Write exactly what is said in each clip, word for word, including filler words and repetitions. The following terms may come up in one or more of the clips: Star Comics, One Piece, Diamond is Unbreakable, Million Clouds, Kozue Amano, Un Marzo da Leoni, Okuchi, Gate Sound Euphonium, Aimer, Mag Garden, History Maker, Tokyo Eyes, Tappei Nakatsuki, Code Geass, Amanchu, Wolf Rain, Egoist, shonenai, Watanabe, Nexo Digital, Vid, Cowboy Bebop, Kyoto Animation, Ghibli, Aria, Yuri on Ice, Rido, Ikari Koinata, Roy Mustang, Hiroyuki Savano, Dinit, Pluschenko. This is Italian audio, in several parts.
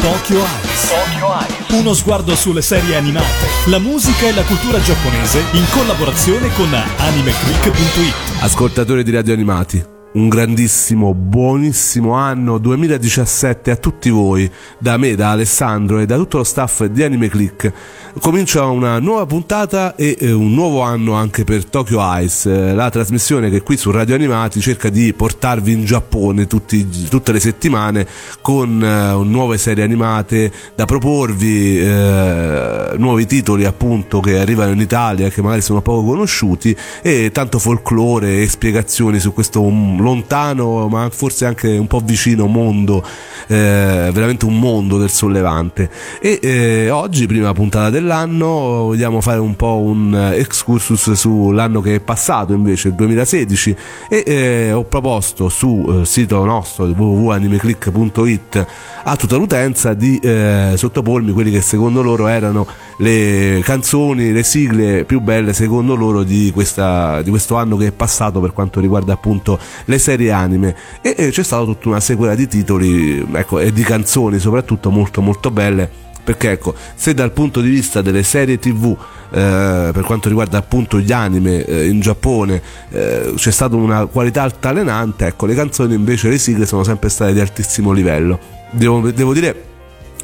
Tokyo Eyes. Tokyo Eyes. Uno sguardo sulle serie animate, la musica e la cultura giapponese in collaborazione con Anime Click punto it. Ascoltatori di Radio Animati, un grandissimo, buonissimo anno duemiladiciassette a tutti voi, da me, da Alessandro e da tutto lo staff di Anime Click. Comincia una nuova puntata e eh, un nuovo anno anche per Tokyo Eyes, eh, la trasmissione che qui su Radio Animati cerca di portarvi in Giappone tutti, tutte le settimane con eh, nuove serie animate da proporvi, eh, nuovi titoli appunto che arrivano in Italia, che magari sono poco conosciuti, e tanto folklore e spiegazioni su questo um, lontano ma forse anche un po' vicino mondo, eh, veramente un mondo del sollevante. E eh, oggi, prima puntata dell'anno, vogliamo fare un po' un excursus sull'anno che è passato, invece il duemilasedici, e eh, ho proposto sul eh, sito nostro w w w punto anime click punto it a tutta l'utenza di eh, sottopormi quelli che secondo loro erano le canzoni, le sigle più belle secondo loro di, questa, di questo anno che è passato per quanto riguarda appunto le serie anime. E, e c'è stata tutta una sequela di titoli, ecco, e di canzoni soprattutto molto molto belle, perché ecco, se dal punto di vista delle serie tv, eh, per quanto riguarda appunto gli anime eh, in Giappone, eh, c'è stata una qualità altalenante, ecco, le canzoni invece, le sigle, sono sempre state di altissimo livello. Devo, devo dire,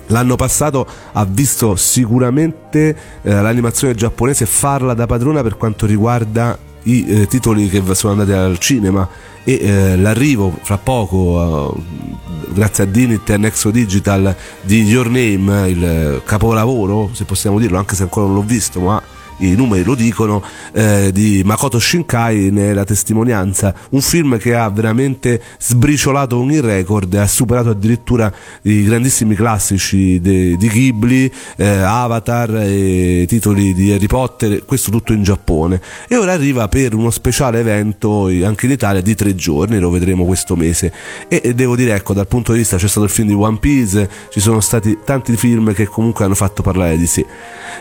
l'anno passato ha visto sicuramente eh, l'animazione giapponese farla da padrona per quanto riguarda i eh, titoli che sono andati al cinema, e eh, l'arrivo fra poco, eh, grazie a Dinit e a Nexo Digital, di Your Name, il capolavoro, se possiamo dirlo, anche se ancora non l'ho visto ma i numeri lo dicono, eh, di Makoto Shinkai ne è la testimonianza. Un film che ha veramente sbriciolato ogni record, ha superato addirittura i grandissimi classici de, di Ghibli, eh, Avatar e titoli di Harry Potter, questo tutto in Giappone. E ora arriva per uno speciale evento anche in Italia di tre giorni, lo vedremo questo mese. E, e devo dire, ecco, dal punto di vista, c'è stato il film di One Piece, ci sono stati tanti film che comunque hanno fatto parlare di sé.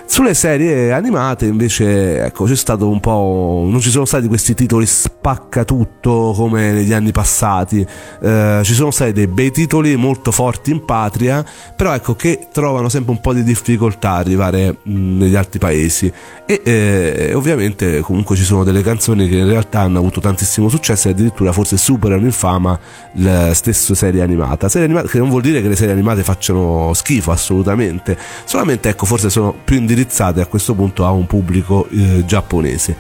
Sulle serie animate invece, ecco, c'è stato un po', non ci sono stati questi titoli spaccatutto come negli anni passati, eh, ci sono stati dei bei titoli molto forti in patria, però ecco che trovano sempre un po' di difficoltà a arrivare mh, negli altri paesi. E eh, ovviamente comunque ci sono delle canzoni che in realtà hanno avuto tantissimo successo e addirittura forse superano in fama la stessa serie animata. Serie animata che non vuol dire che le serie animate facciano schifo, assolutamente, solamente ecco forse sono più indirizzate a questo punto a un pubblico eh, giapponese.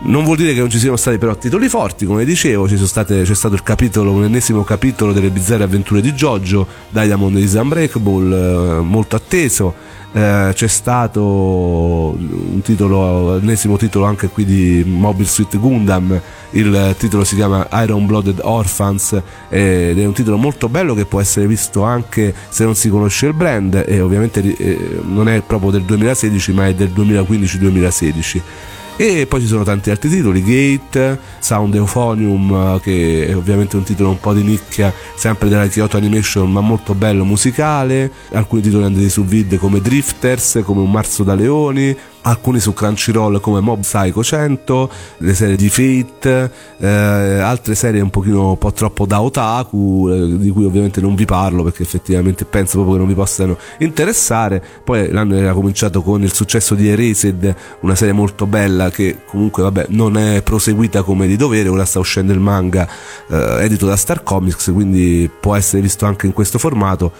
Non vuol dire che non ci siano stati però titoli forti, come dicevo, ci sono state, c'è stato il capitolo, un ennesimo capitolo delle bizzarre avventure di Jojo, Diamond is Unbreakable, eh, molto atteso, eh, c'è stato un titolo, un ennesimo titolo anche qui di Mobile Suit Gundam, il titolo si chiama Iron Blooded Orphans ed è un titolo molto bello che può essere visto anche se non si conosce il brand, e ovviamente eh, non è proprio del duemilasedici ma è del duemilaquindici duemilasedici. E poi ci sono tanti altri titoli, Gate, Sound Euphonium, che è ovviamente un titolo un po' di nicchia, sempre della Kyoto Animation, ma molto bello, musicale. Alcuni titoli andati su Vid come Drifters, come Un Marzo da Leoni, alcuni su Crunchyroll come Mob Psycho cento, le serie di Fate, eh, altre serie un pochino un po' troppo da otaku, eh, di cui ovviamente non vi parlo perché effettivamente penso proprio che non vi possano interessare. Poi l'anno era cominciato con il successo di Erased, una serie molto bella che comunque vabbè non è proseguita come di dovere, ora sta uscendo il manga eh, edito da Star Comics, quindi può essere visto anche in questo formato.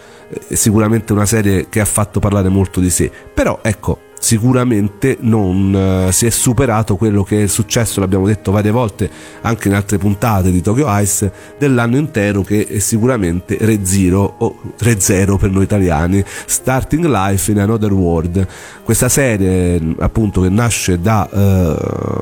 Eh, sicuramente una serie che ha fatto parlare molto di sé, però ecco, sicuramente non eh, si è superato quello che è il successo, l'abbiamo detto varie volte anche in altre puntate di Tokyo Eyes, dell'anno intero, che è sicuramente Re Zero, o Re Zero per noi italiani, Starting Life in Another World. Questa serie appunto che nasce da eh,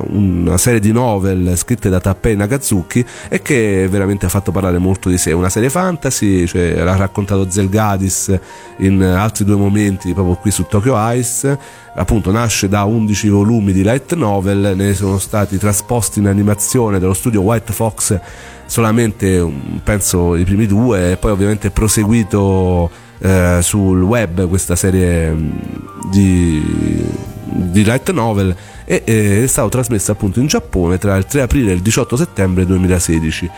una serie di novel scritte da Tappei Nakatsuki e che veramente ha fatto parlare molto di sé. Una serie fantasy, cioè, l'ha raccontato Zelgadis in altri due momenti proprio qui su Tokyo Eyes. Appunto nasce da undici volumi di light novel, ne sono stati trasposti in animazione dallo studio White Fox solamente penso i primi due, e poi ovviamente è proseguito eh, sul web questa serie di, di light novel, e eh, è stato trasmesso appunto in Giappone tra il tre aprile e il diciotto settembre duemilasedici.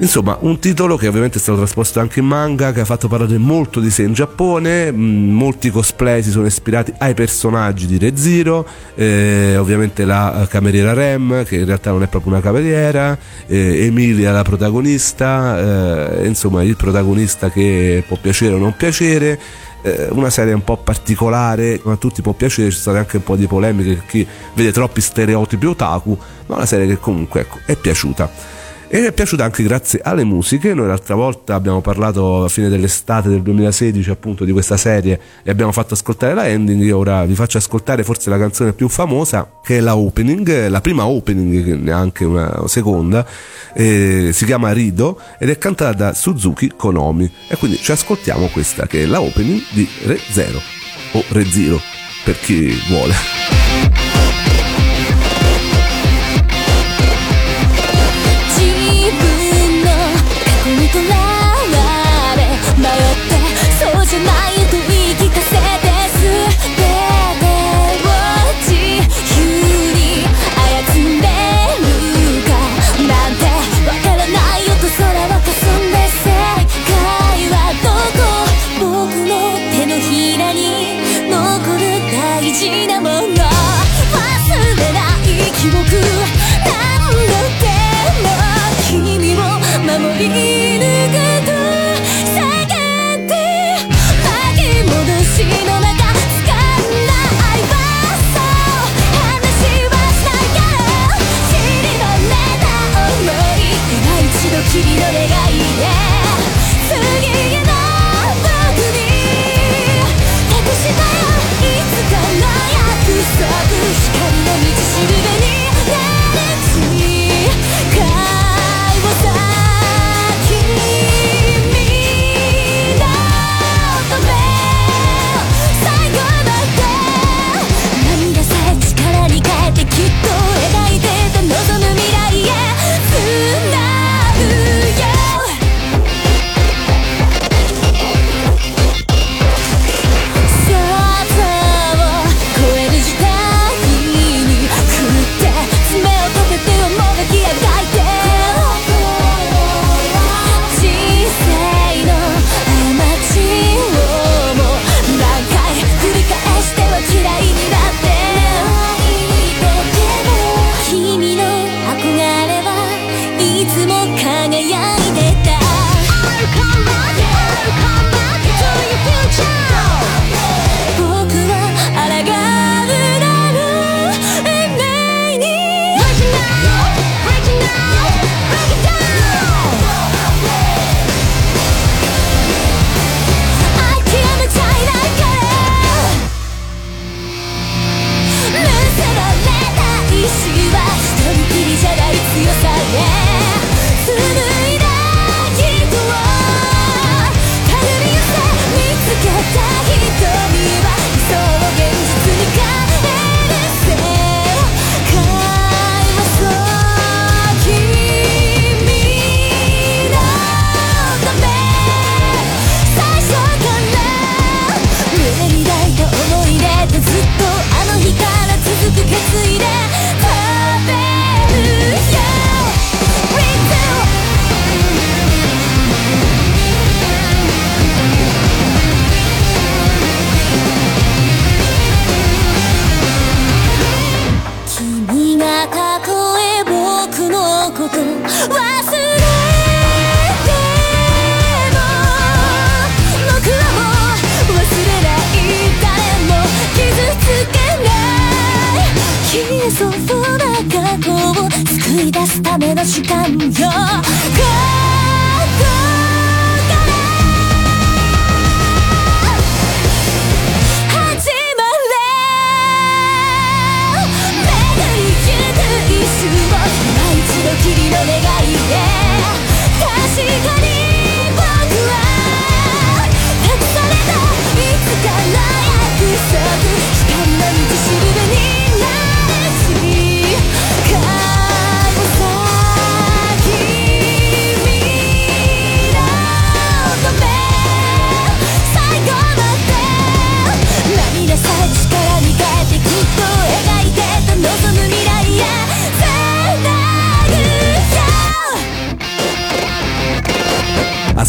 Insomma, un titolo che ovviamente è stato trasposto anche in manga, che ha fatto parlare molto di sé in Giappone. Molti cosplay si sono ispirati ai personaggi di Re Zero, eh, ovviamente la cameriera Rem, che in realtà non è proprio una cameriera, eh, Emilia la protagonista, eh, insomma il protagonista che può piacere o non piacere. Una serie un po' particolare, ma a tutti può piacere. Ci sono anche un po' di polemiche per chi vede troppi stereotipi otaku, ma una serie che comunque, ecco, è piaciuta, e è piaciuta anche grazie alle musiche. Noi l'altra volta abbiamo parlato a fine dell'estate del duemilasedici appunto di questa serie e abbiamo fatto ascoltare la ending. Io ora vi faccio ascoltare forse la canzone più famosa, che è la opening, la prima opening, che ne ha anche una seconda, eh, si chiama Rido ed è cantata da Suzuki Konomi, e quindi ci ascoltiamo questa, che è la opening di Re Zero o Re Zero per chi vuole.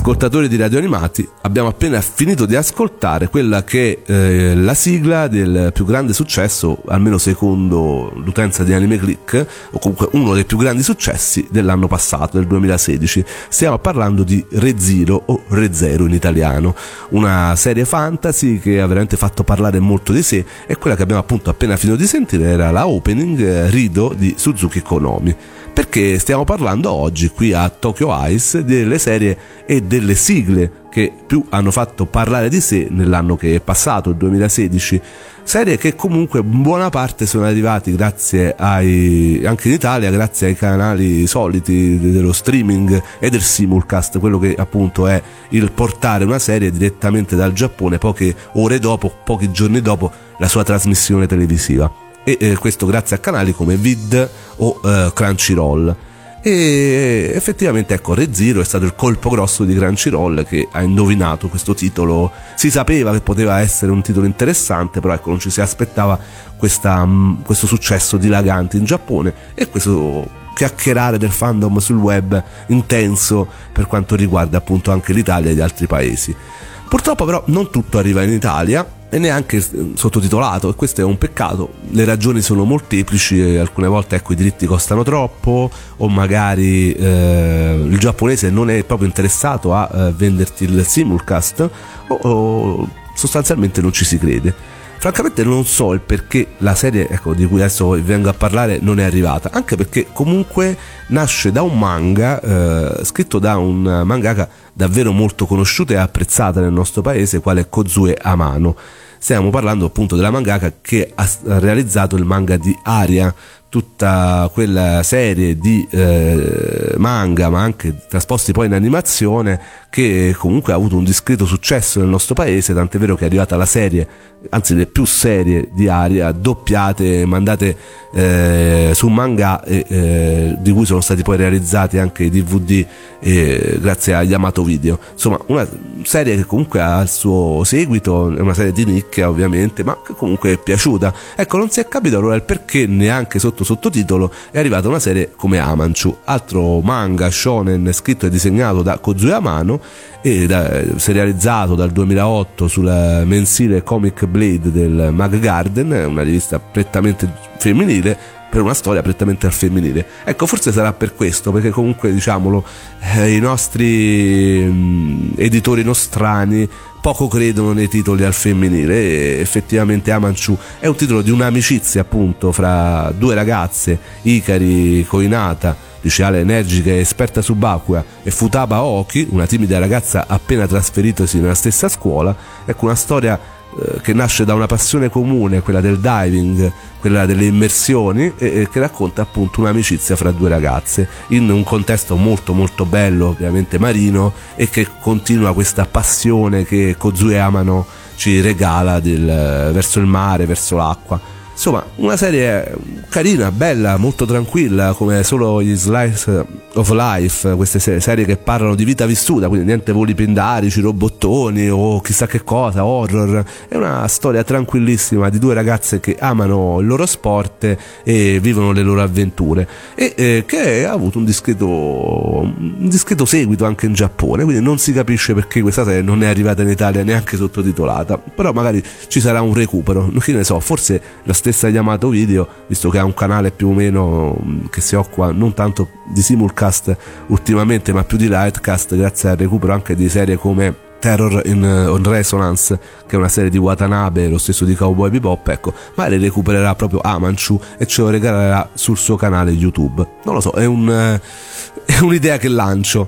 ascoltatori di Radio Animati, abbiamo appena finito di ascoltare quella che è eh, la sigla del più grande successo, almeno secondo l'utenza di Anime Click, o comunque uno dei più grandi successi dell'anno passato, del duemilasedici. Stiamo parlando di Re Zero, o Re Zero in italiano, una serie fantasy che ha veramente fatto parlare molto di sé, e quella che abbiamo appunto appena finito di sentire era la opening eh, Rido di Suzuki Konomi. Perché stiamo parlando oggi qui a Tokyo Eyes delle serie e delle sigle che più hanno fatto parlare di sé nell'anno che è passato, il duemilasedici, serie che comunque in buona parte sono arrivati grazie ai, anche in Italia, grazie ai canali soliti dello streaming e del simulcast, quello che appunto è il portare una serie direttamente dal Giappone poche ore dopo, pochi giorni dopo la sua trasmissione televisiva. E eh, questo grazie a canali come Vid o eh, Crunchyroll. E effettivamente, ecco, Re Zero è stato il colpo grosso di Crunchyroll, che ha indovinato questo titolo. Si sapeva che poteva essere un titolo interessante, però ecco, non ci si aspettava questa, mh, questo successo dilagante in Giappone e questo chiacchierare del fandom sul web intenso per quanto riguarda appunto anche l'Italia e gli altri paesi. Purtroppo però non tutto arriva in Italia e neanche sottotitolato, e questo è un peccato. Le ragioni sono molteplici, e alcune volte ecco i diritti costano troppo, o magari eh, il giapponese non è proprio interessato a eh, venderti il simulcast, o, o sostanzialmente non ci si crede. Francamente non so il perché la serie, ecco, di cui adesso vengo a parlare non è arrivata, anche perché comunque nasce da un manga eh, scritto da un mangaka davvero molto conosciuta e apprezzata nel nostro paese, quale Kozue Amano. Stiamo parlando appunto della mangaka che ha realizzato il manga di Aria, tutta quella serie di eh, manga, ma anche trasposti poi in animazione, che comunque ha avuto un discreto successo nel nostro paese, tant'è vero che è arrivata la serie, anzi le più serie di Aria, doppiate, mandate eh, su manga, e, eh, di cui sono stati poi realizzati anche i D V D eh, grazie a Yamato Video. Insomma, una serie che comunque ha il suo seguito, è una serie di nicchia ovviamente, ma che comunque è piaciuta. Ecco, non si è capito allora il perché neanche sotto sottotitolo è arrivata una serie come Amanchu, altro manga shonen scritto e disegnato da Kozue Amano e da, serializzato dal duemilaotto sulla mensile Comic Blade del Mag Garden, una rivista prettamente femminile, per una storia prettamente al femminile. Ecco, forse sarà per questo, perché comunque, diciamolo, eh, i nostri mh, editori nostrani poco credono nei titoli al femminile, e effettivamente Amanchu è un titolo di un'amicizia appunto fra due ragazze, Ikari Koinata, liceale energica e esperta subacquea, e Futaba Oki, una timida ragazza appena trasferitosi nella stessa scuola. Ecco, una storia eh, che nasce da una passione comune, quella del diving, quella delle immersioni, e, e che racconta appunto un'amicizia fra due ragazze in un contesto molto molto bello, ovviamente marino, e che continua questa passione che Kozue Amano ci regala del, verso il mare, verso l'acqua. Insomma, una serie carina, bella, molto tranquilla, come solo gli slice of life, queste serie, serie che parlano di vita vissuta, quindi niente voli pindarici, robottoni o chissà che cosa, horror. È una storia tranquillissima di due ragazze che amano il loro sport e vivono le loro avventure, e eh, che ha avuto un discreto, un discreto seguito anche in Giappone, quindi non si capisce perché questa serie non è arrivata in Italia neanche sottotitolata. Però magari ci sarà un recupero, chi ne so, forse la stessa stessa Yamato Video, visto che ha un canale più o meno che si occupa non tanto di simulcast ultimamente ma più di lightcast, grazie al recupero anche di serie come Terror in, in Resonance, che è una serie di Watanabe, lo stesso di Cowboy Bebop. Ecco, magari recupererà proprio Amanchu e ce lo regalerà sul suo canale YouTube, non lo so, è, un, è un'idea che lancio.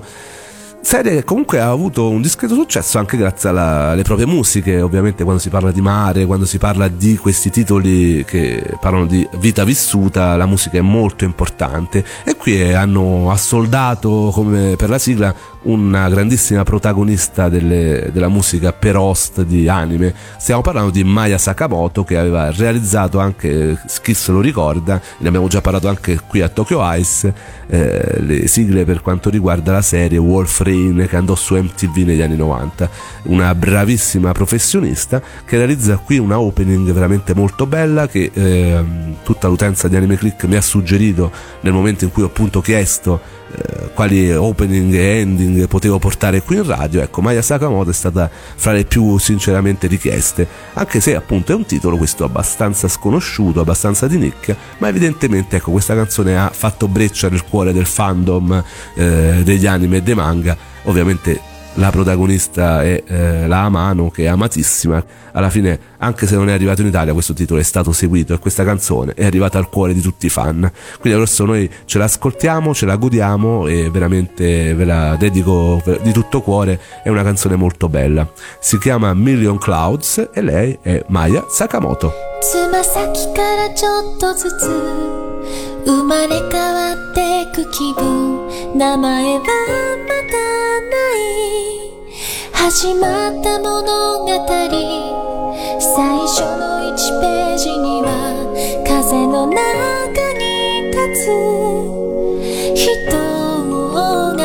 Serie che comunque ha avuto un discreto successo anche grazie alla, alle proprie musiche. Ovviamente quando si parla di mare, quando si parla di questi titoli che parlano di vita vissuta, la musica è molto importante, e qui hanno assoldato come per la sigla una grandissima protagonista delle, della musica per host di anime. Stiamo parlando di Maaya Sakamoto, che aveva realizzato anche, chi se lo ricorda, ne abbiamo già parlato anche qui a Tokyo Eyes, eh, le sigle per quanto riguarda la serie Wolf Rain, che andò su M T V negli anni novanta. Una bravissima professionista che realizza qui una opening veramente molto bella, che eh, tutta l'utenza di Anime Click mi ha suggerito nel momento in cui ho appunto chiesto eh, quali opening e ending potevo portare qui in radio, ecco, Maaya Sakamoto è stata fra le più sinceramente richieste, anche se appunto è un titolo questo abbastanza sconosciuto, abbastanza di nicchia, ma evidentemente ecco questa canzone ha fatto breccia nel cuore del fandom eh, degli anime e dei manga. Ovviamente la protagonista è eh, la Amano, che è amatissima. Alla fine, anche se non è arrivato in Italia, questo titolo è stato seguito e questa canzone è arrivata al cuore di tutti i fan. Quindi adesso noi ce l'ascoltiamo, ce la godiamo e veramente ve la dedico di tutto cuore, è una canzone molto bella. Si chiama Million Clouds e lei è Maaya Sakamoto. Tsumasaki kara chotto zutsu 生命の中に立つ人の一ページには風の中に立つ人の海の中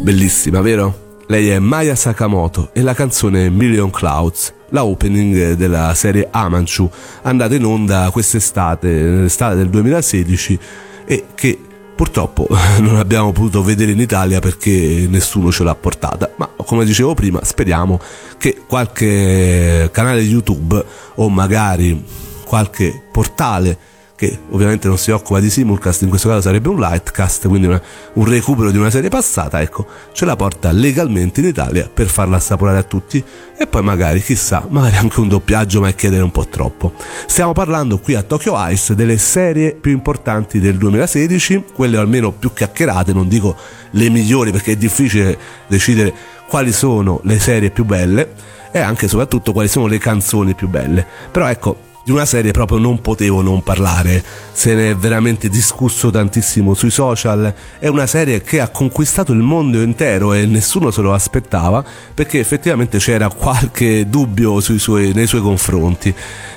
Bellissima, vero? Lei è Maaya Sakamoto e la canzone Million Clouds, la opening della serie Amanchu, andata in onda quest'estate, nell'estate del duemilasedici, e che purtroppo non abbiamo potuto vedere in Italia perché nessuno ce l'ha portata, ma come dicevo prima speriamo che qualche canale YouTube o magari qualche portale che ovviamente non si occupa di simulcast, in questo caso sarebbe un lightcast, quindi una, un recupero di una serie passata, ecco, ce la porta legalmente in Italia per farla assaporare a tutti, e poi magari, chissà, magari anche un doppiaggio, ma è chiedere un po' troppo. Stiamo parlando qui a Tokyo Eyes delle serie più importanti del duemilasedici, quelle almeno più chiacchierate, non dico le migliori perché è difficile decidere quali sono le serie più belle e anche e soprattutto quali sono le canzoni più belle, però ecco, di una serie proprio non potevo non parlare, se ne è veramente discusso tantissimo sui social, è una serie che ha conquistato il mondo intero e nessuno se lo aspettava, perché effettivamente c'era qualche dubbio sui suoi, nei suoi confronti.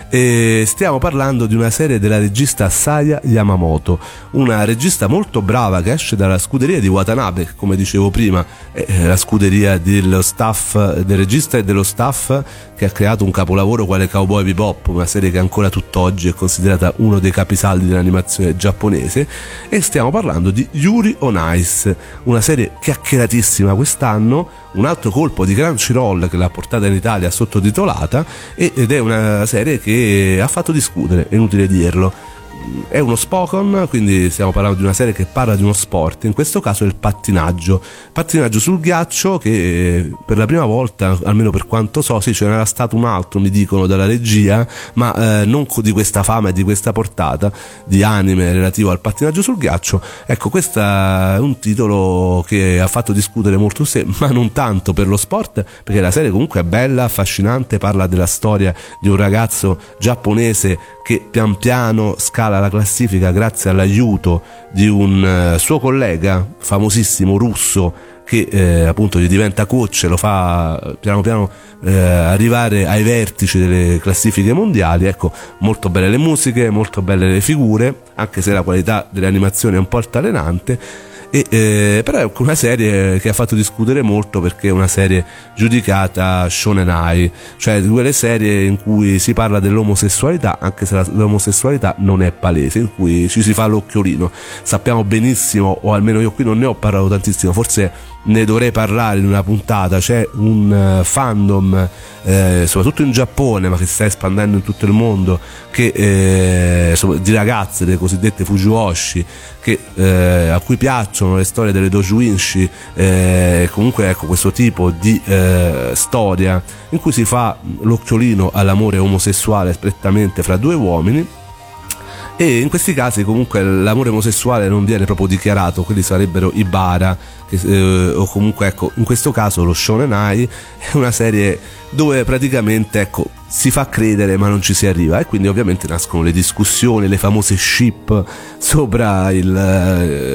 E stiamo parlando di una serie della regista Saya Yamamoto, una regista molto brava che esce dalla scuderia di Watanabe, come dicevo prima, è la scuderia dello staff, del regista e dello staff che ha creato un capolavoro quale Cowboy Bebop, una serie che ancora tutt'oggi è considerata uno dei capisaldi dell'animazione giapponese. E stiamo parlando di Yuri on Ice, una serie chiacchieratissima quest'anno, un altro colpo di Crunchyroll che l'ha portata in Italia sottotitolata, ed è una serie che ha fatto discutere, è inutile dirlo. È uno Spokon, quindi stiamo parlando di una serie che parla di uno sport, in questo caso il pattinaggio pattinaggio sul ghiaccio, che per la prima volta, almeno per quanto so, sì, ce n'era stato un altro, mi dicono dalla regia, ma eh, non di questa fama e di questa portata di anime relativo al pattinaggio sul ghiaccio. Ecco, questo è un titolo che ha fatto discutere molto sé, ma non tanto per lo sport, perché la serie comunque è bella, affascinante, parla della storia di un ragazzo giapponese che pian piano scala la classifica grazie all'aiuto di un eh, suo collega famosissimo russo che eh, appunto gli diventa coach e lo fa piano piano eh, arrivare ai vertici delle classifiche mondiali. Ecco, molto belle le musiche, molto belle le figure, anche se la qualità delle animazioni è un po' altalenante. E, eh, però è una serie che ha fatto discutere molto perché è una serie giudicata shonenai, cioè di quelle serie in cui si parla dell'omosessualità anche se l'omosessualità non è palese, in cui ci si fa l'occhiolino. Sappiamo benissimo, o almeno io qui non ne ho parlato tantissimo, forse ne dovrei parlare in una puntata, c'è un fandom eh, soprattutto in Giappone, ma che si sta espandendo in tutto il mondo, che eh, di ragazze, le cosiddette fujuoshi, che, eh, a cui piacciono le storie delle doujinshi, eh, comunque ecco questo tipo di eh, storia in cui si fa l'occhiolino all'amore omosessuale strettamente fra due uomini. E in questi casi comunque l'amore omosessuale non viene proprio dichiarato, quelli sarebbero i bara, che, eh, o comunque ecco in questo caso lo shonenai è una serie dove praticamente ecco si fa credere ma non ci si arriva, e quindi ovviamente nascono le discussioni, le famose ship sopra, il,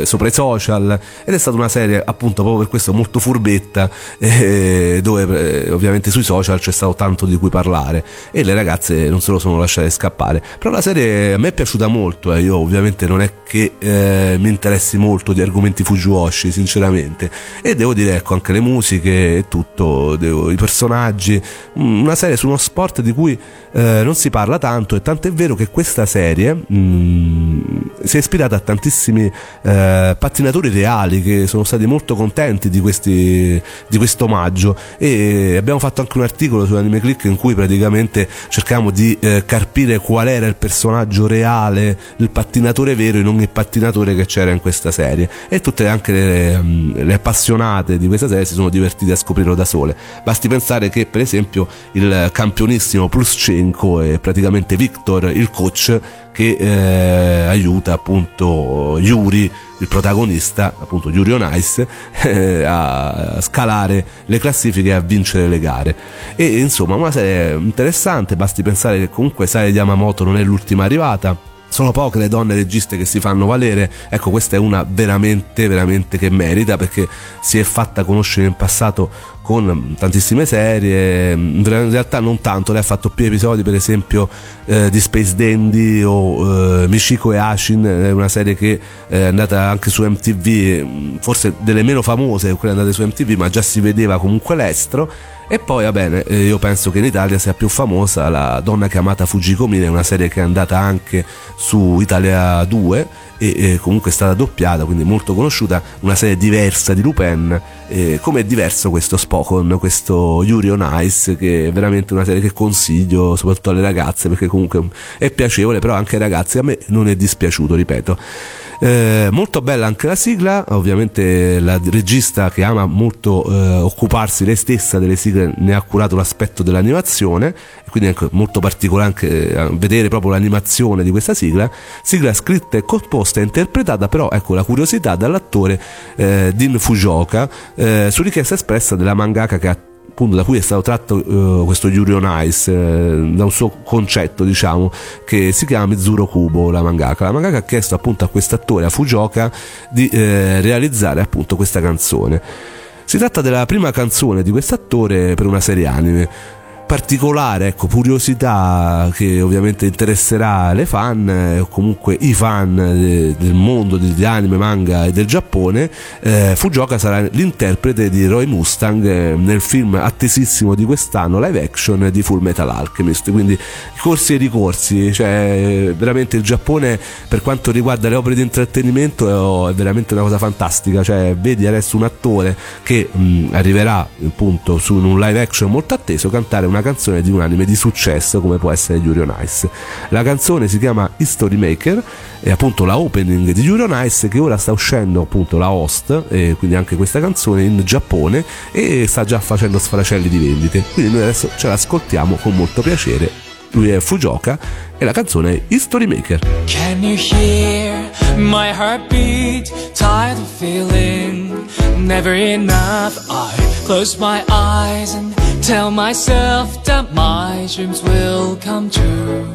eh, sopra i social, ed è stata una serie appunto proprio per questo molto furbetta, eh, dove eh, ovviamente sui social c'è stato tanto di cui parlare e le ragazze non se lo sono lasciate scappare. Però la serie a me è piaciuta molto, eh. Io ovviamente non è che eh, mi interessi molto di argomenti fujuoshi sinceramente, e devo dire ecco anche le musiche e tutto, devo, i personaggi, una serie su uno sport di cui eh, non si parla tanto, e tant'è vero che questa serie mh, si è ispirata a tantissimi eh, pattinatori reali che sono stati molto contenti di questi di questo omaggio, e abbiamo fatto anche un articolo su Anime Click in cui praticamente cerchiamo di eh, carpire qual era il personaggio reale, il pattinatore vero in ogni pattinatore che c'era in questa serie, e tutte anche le, mh, le appassionate di questa serie si sono divertite a scoprirlo da sole. Basti pensare che per esempio il campionista Pluschenko e praticamente Victor, il coach, che eh, aiuta appunto Yuri, il protagonista, appunto Yuri on Ice, eh, a scalare le classifiche e a vincere le gare. E insomma, una serie interessante. Basti pensare che comunque Saya Yamamoto non è l'ultima arrivata, sono poche le donne registe che si fanno valere, ecco questa è una veramente veramente che merita, perché si è fatta conoscere in passato con tantissime serie, in realtà non tanto, lei ha fatto più episodi per esempio eh, di Space Dandy o eh, Michiko e Ashin, è una serie che è andata anche su M T V, forse delle meno famose quelle andate su M T V, ma già si vedeva comunque l'estro. E poi va bene, io penso che in Italia sia più famosa La donna chiamata Fujikomi, è una serie che è andata anche su Italia due e, e comunque è stata doppiata, quindi molto conosciuta, una serie diversa di Lupin, eh, come è diverso questo Spokon, questo Yuri on Ice, che è veramente una serie che consiglio soprattutto alle ragazze, perché comunque è piacevole, però anche ai ragazzi, a me non è dispiaciuto, ripeto. Eh, molto bella anche la sigla, ovviamente la regista che ama molto eh, occuparsi lei stessa delle sigle ne ha curato l'aspetto dell'animazione, quindi è molto particolare anche vedere proprio l'animazione di questa sigla, sigla scritta e composta e interpretata, però ecco la curiosità, dall'attore eh, Din Fujioka, eh, su richiesta espressa della mangaka che ha appunto da cui è stato tratto uh, questo Yuri on Ice, eh, da un suo concetto diciamo, che si chiama Mizuro Kubo, la mangaka. La mangaka ha chiesto appunto a quest'attore, a Fujioka, di eh, realizzare appunto questa canzone. Si tratta della prima canzone di quest'attore per una serie anime. Particolare, ecco, curiosità che ovviamente interesserà le fan eh, o comunque i fan de, del mondo degli anime, manga e del Giappone. eh, Fujioka sarà l'interprete di Roy Mustang eh, nel film attesissimo di quest'anno, live action di Full Metal Alchemist, quindi corsi e ricorsi, cioè veramente il Giappone per quanto riguarda le opere di intrattenimento è, oh, è veramente una cosa fantastica, cioè vedi adesso un attore che mh, arriverà appunto su un live action molto atteso cantare una canzone di un anime di successo come può essere Yuri on Ice. La canzone si chiama History Maker, è appunto la opening di Yuri on Ice, che ora sta uscendo appunto la host e quindi anche questa canzone in Giappone, e sta già facendo sfracelli di vendite, quindi noi adesso ce l'ascoltiamo con molto piacere. Lui è Fujioka e la canzone è History Maker. Can you hear my heartbeat? Tired of feeling never enough. I close my eyes and tell myself that my dreams will come true.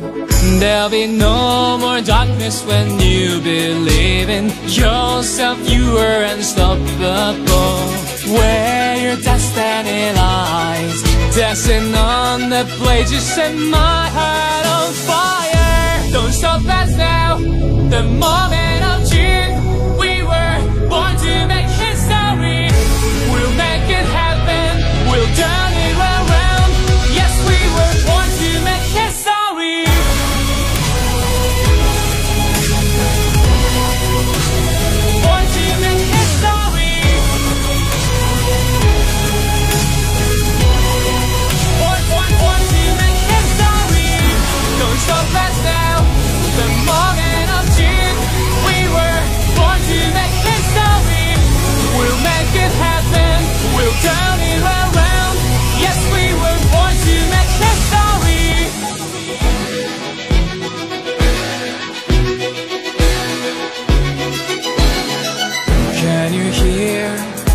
There'll be no more darkness when you believe in yourself. You are unstoppable. Where your destiny lies, dancing on the blade, you set my heart on fire. Don't stop us now, the moment of truth. We were born to make history. We'll make it happen, we'll die.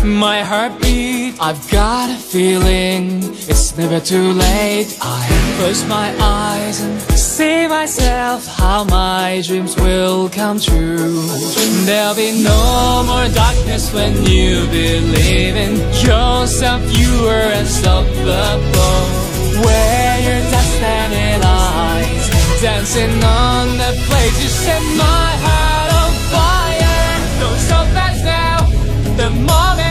My heartbeat, I've got a feeling it's never too late. I close my eyes and see myself, how my dreams will come true. There'll be no more darkness when you believe in yourself. You are unstoppable. Where your destiny lies, dancing on the place you set my heart on fire. Don't stop us now, the moment.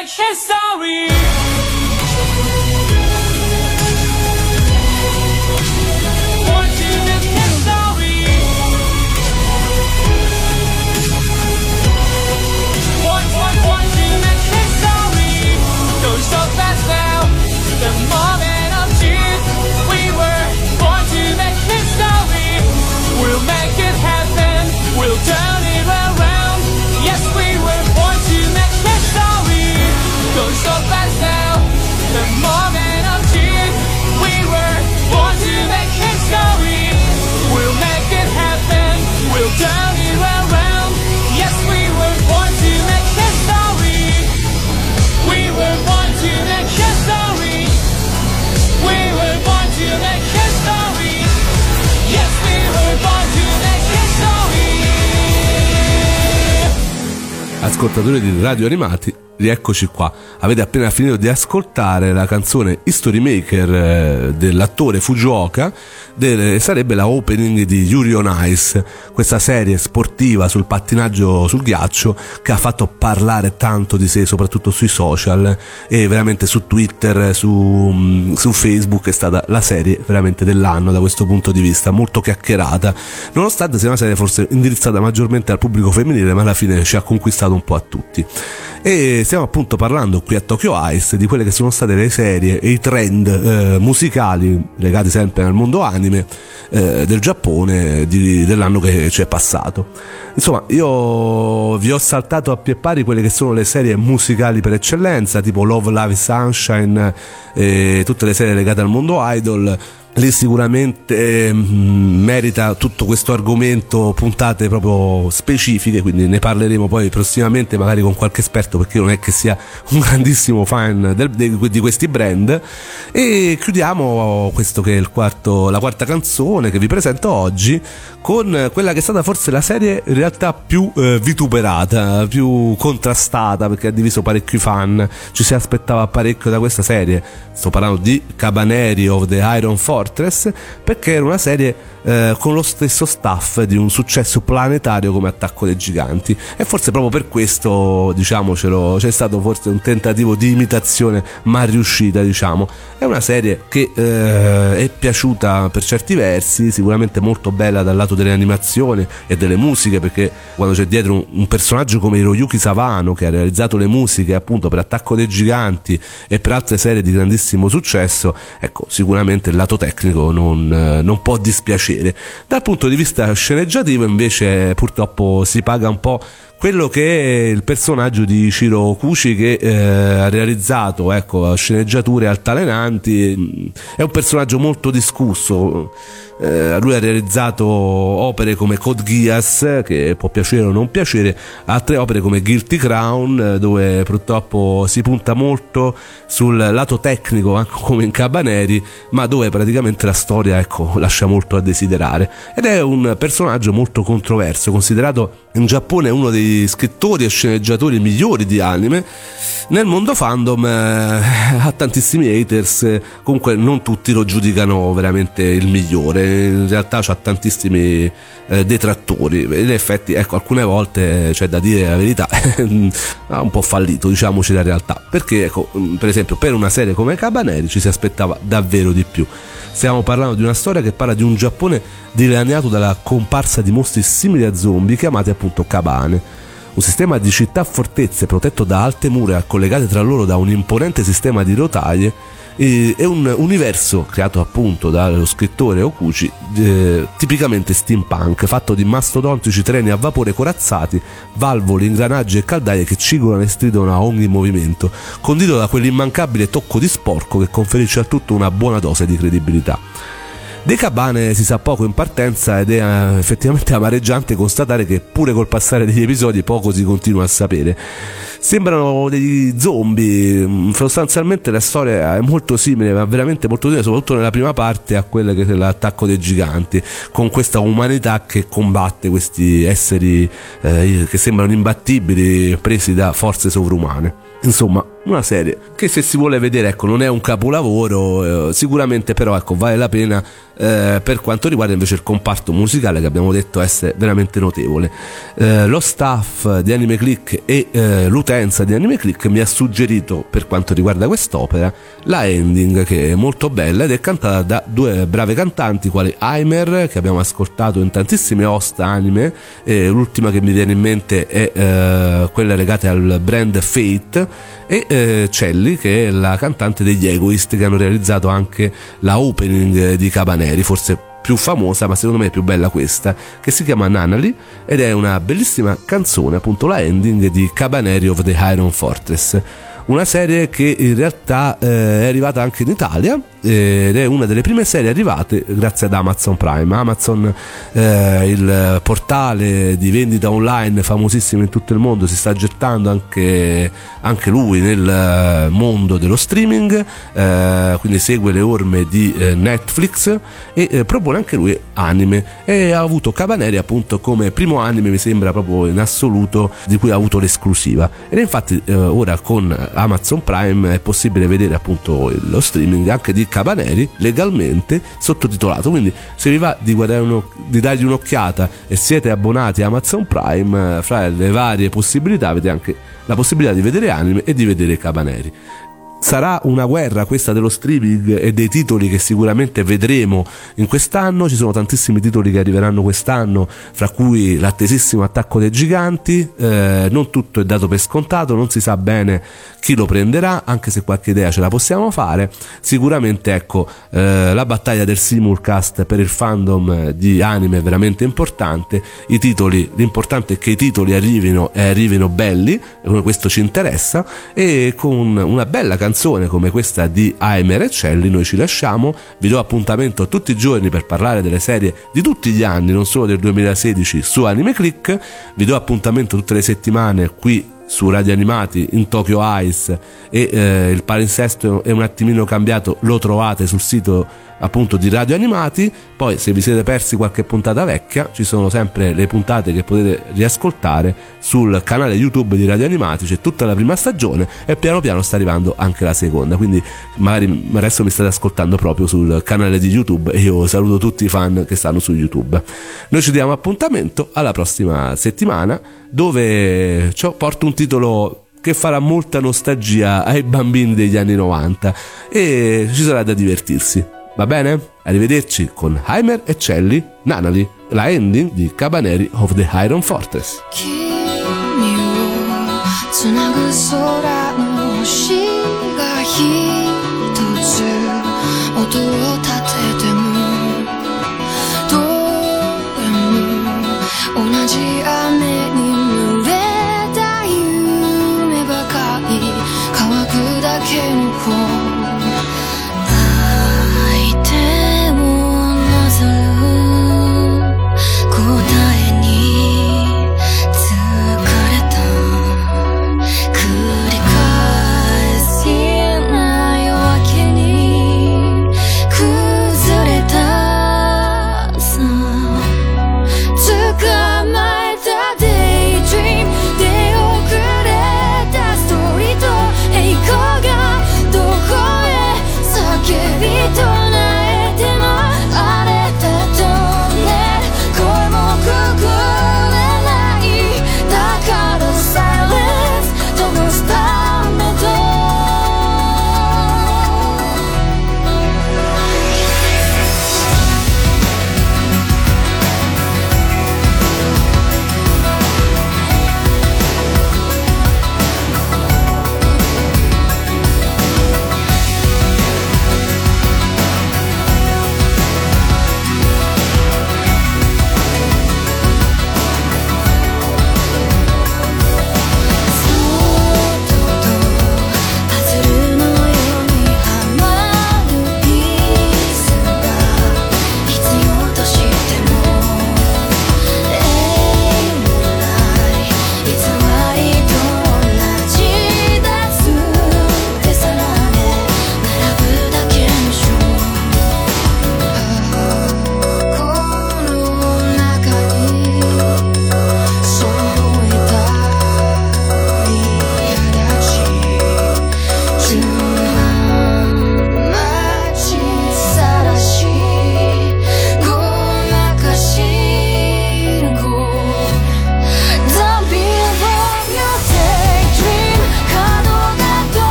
History. Want to make history. Want, want, want to make history. Don't stop us now. The moment of truth. We were born to make history. We'll make it happen. We'll turn it around. Yes, we were born to make history. Don't stop us now, the more ascoltatori di Radio Animati, rieccoci qua. Avete appena finito di ascoltare la canzone History Maker eh, dell'attore Fujuoka, del, sarebbe la opening di Yuri on Ice, questa serie sportiva sul pattinaggio sul ghiaccio che ha fatto parlare tanto di sé, soprattutto sui social, e veramente su Twitter, su, su Facebook è stata la serie veramente dell'anno da questo punto di vista, molto chiacchierata, nonostante sia una serie forse indirizzata maggiormente al pubblico femminile, ma alla fine ci ha conquistato un po' a tutti. E stiamo appunto parlando qui a Tokyo Eyes di quelle che sono state le serie e i trend eh, musicali legati sempre al mondo anime eh, del Giappone di, dell'anno che ci è passato. Insomma, io vi ho saltato a pie pari quelle che sono le serie musicali per eccellenza, tipo Love, Live, Sunshine e tutte le serie legate al mondo idol. Lì sicuramente eh, merita tutto questo argomento puntate proprio specifiche, quindi ne parleremo poi prossimamente magari con qualche esperto, perché non è che sia un grandissimo fan del, de, di questi brand. E chiudiamo questo che è il quarto, la quarta canzone che vi presento oggi con quella che è stata forse la serie in realtà più eh, vituperata, più contrastata, perché ha diviso parecchi fan, ci si aspettava parecchio da questa serie. Sto parlando di Kabaneri of the Iron Fortress, perché era una serie eh, con lo stesso staff di un successo planetario come Attacco dei Giganti, e forse proprio per questo, diciamocelo, c'è stato forse un tentativo di imitazione ma riuscita, diciamo. È una serie che eh, è piaciuta per certi versi, sicuramente molto bella dal lato delle animazioni e delle musiche, perché quando c'è dietro un, un personaggio come Hiroyuki Savano, che ha realizzato le musiche appunto per Attacco dei Giganti e per altre serie di grandissimo successo, ecco, sicuramente il lato tecnico non, non può dispiacere. Dal punto di vista sceneggiativo invece purtroppo si paga un po' quello che è il personaggio di Ichiro Okuchi, che eh, ha realizzato ecco sceneggiature altalenanti. È un personaggio molto discusso, eh, lui ha realizzato opere come Code Geass, che può piacere o non piacere, altre opere come Guilty Crown, dove purtroppo si punta molto sul lato tecnico anche come in Kabaneri, ma dove praticamente la storia ecco lascia molto a desiderare. Ed è un personaggio molto controverso, considerato in Giappone uno dei scrittori e sceneggiatori migliori di anime. Nel mondo fandom eh, ha tantissimi haters, eh, comunque non tutti lo giudicano veramente il migliore, in realtà ha tantissimi eh, detrattori. In effetti ecco alcune volte c'è cioè, da dire la verità ha un po' fallito, diciamoci la realtà, perché ecco per esempio per una serie come Kabaneri ci si aspettava davvero di più. Stiamo parlando di una storia che parla di un Giappone dilaniato dalla comparsa di mostri simili a zombie chiamati appunto kabane. Un sistema di città-fortezze protetto da alte mura collegate tra loro da un imponente sistema di rotaie, e un universo creato appunto dallo scrittore Okuchi eh, tipicamente steampunk, fatto di mastodontici treni a vapore corazzati, valvoli, ingranaggi e caldaie che cigolano e stridono a ogni movimento, condito da quell'immancabile tocco di sporco che conferisce al tutto una buona dose di credibilità. Dei kabane si sa poco in partenza, ed è effettivamente amareggiante constatare che pure col passare degli episodi poco si continua a sapere. Sembrano degli zombie, sostanzialmente la storia è molto simile, ma veramente molto simile, soprattutto nella prima parte, a quella che è l'Attacco dei Giganti, con questa umanità che combatte questi esseri eh, che sembrano imbattibili, presi da forze sovrumane. Insomma, una serie che se si vuole vedere ecco non è un capolavoro eh, sicuramente, però ecco vale la pena eh, per quanto riguarda invece il comparto musicale, che abbiamo detto essere veramente notevole. Eh, lo staff di Anime Click e eh, l'utenza di Anime Click mi ha suggerito, per quanto riguarda quest'opera, la ending, che è molto bella ed è cantata da due brave cantanti quali Aimer, che abbiamo ascoltato in tantissime host anime, e l'ultima che mi viene in mente è eh, quella legata al brand Fate, e eh, Chelly, che è la cantante degli Egoist, che hanno realizzato anche la opening di Kabaneri, forse più famosa, ma secondo me è più bella questa, che si chiama Nanali, ed è una bellissima canzone, appunto la ending di Kabaneri of the Iron Fortress. Una serie che in realtà eh, è arrivata anche in Italia ed è una delle prime serie arrivate grazie ad Amazon Prime. Amazon, eh, il portale di vendita online famosissimo in tutto il mondo, si sta gettando anche, anche lui nel mondo dello streaming, eh, quindi segue le orme di eh, Netflix e eh, propone anche lui anime, e ha avuto Kabaneri appunto come primo anime, mi sembra proprio in assoluto, di cui ha avuto l'esclusiva, ed infatti eh, ora con Amazon Prime è possibile vedere appunto lo streaming anche di Kabaneri legalmente sottotitolato. Quindi se vi va di, guardare uno, di dargli un'occhiata e siete abbonati a Amazon Prime, fra le varie possibilità avete anche la possibilità di vedere anime e di vedere Kabaneri. Sarà una guerra questa dello streaming e dei titoli che sicuramente vedremo in quest'anno. Ci sono tantissimi titoli che arriveranno quest'anno, fra cui l'attesissimo Attacco dei Giganti. Eh, non tutto è dato per scontato, non si sa bene chi lo prenderà, anche se qualche idea ce la possiamo fare. Sicuramente ecco, eh, la battaglia del simulcast per il fandom di anime è veramente importante. I titoli, l'importante è che i titoli arrivino e arrivino belli, questo ci interessa, e con una bella canzone canzone come questa di Aimer e Chelly noi ci lasciamo. Vi do appuntamento tutti i giorni per parlare delle serie di tutti gli anni, non solo del duemilasedici, su Anime Click. Vi do appuntamento tutte le settimane qui su Radio Animati, in Tokyo Eyes, e eh, il palinsesto è un attimino cambiato, lo trovate sul sito appunto di Radio Animati. Poi se vi siete persi qualche puntata vecchia, ci sono sempre le puntate che potete riascoltare sul canale YouTube di Radio Animati, c'è tutta la prima stagione e piano piano sta arrivando anche la seconda, quindi magari adesso mi state ascoltando proprio sul canale di YouTube, e io saluto tutti i fan che stanno su YouTube. Noi ci diamo appuntamento alla prossima settimana, dove porto un titolo che farà molta nostalgia ai bambini degli anni novanta e ci sarà da divertirsi, va bene? Arrivederci con Aimer e Chelly, Nanali, la ending di Kabaneri of the Iron Fortress.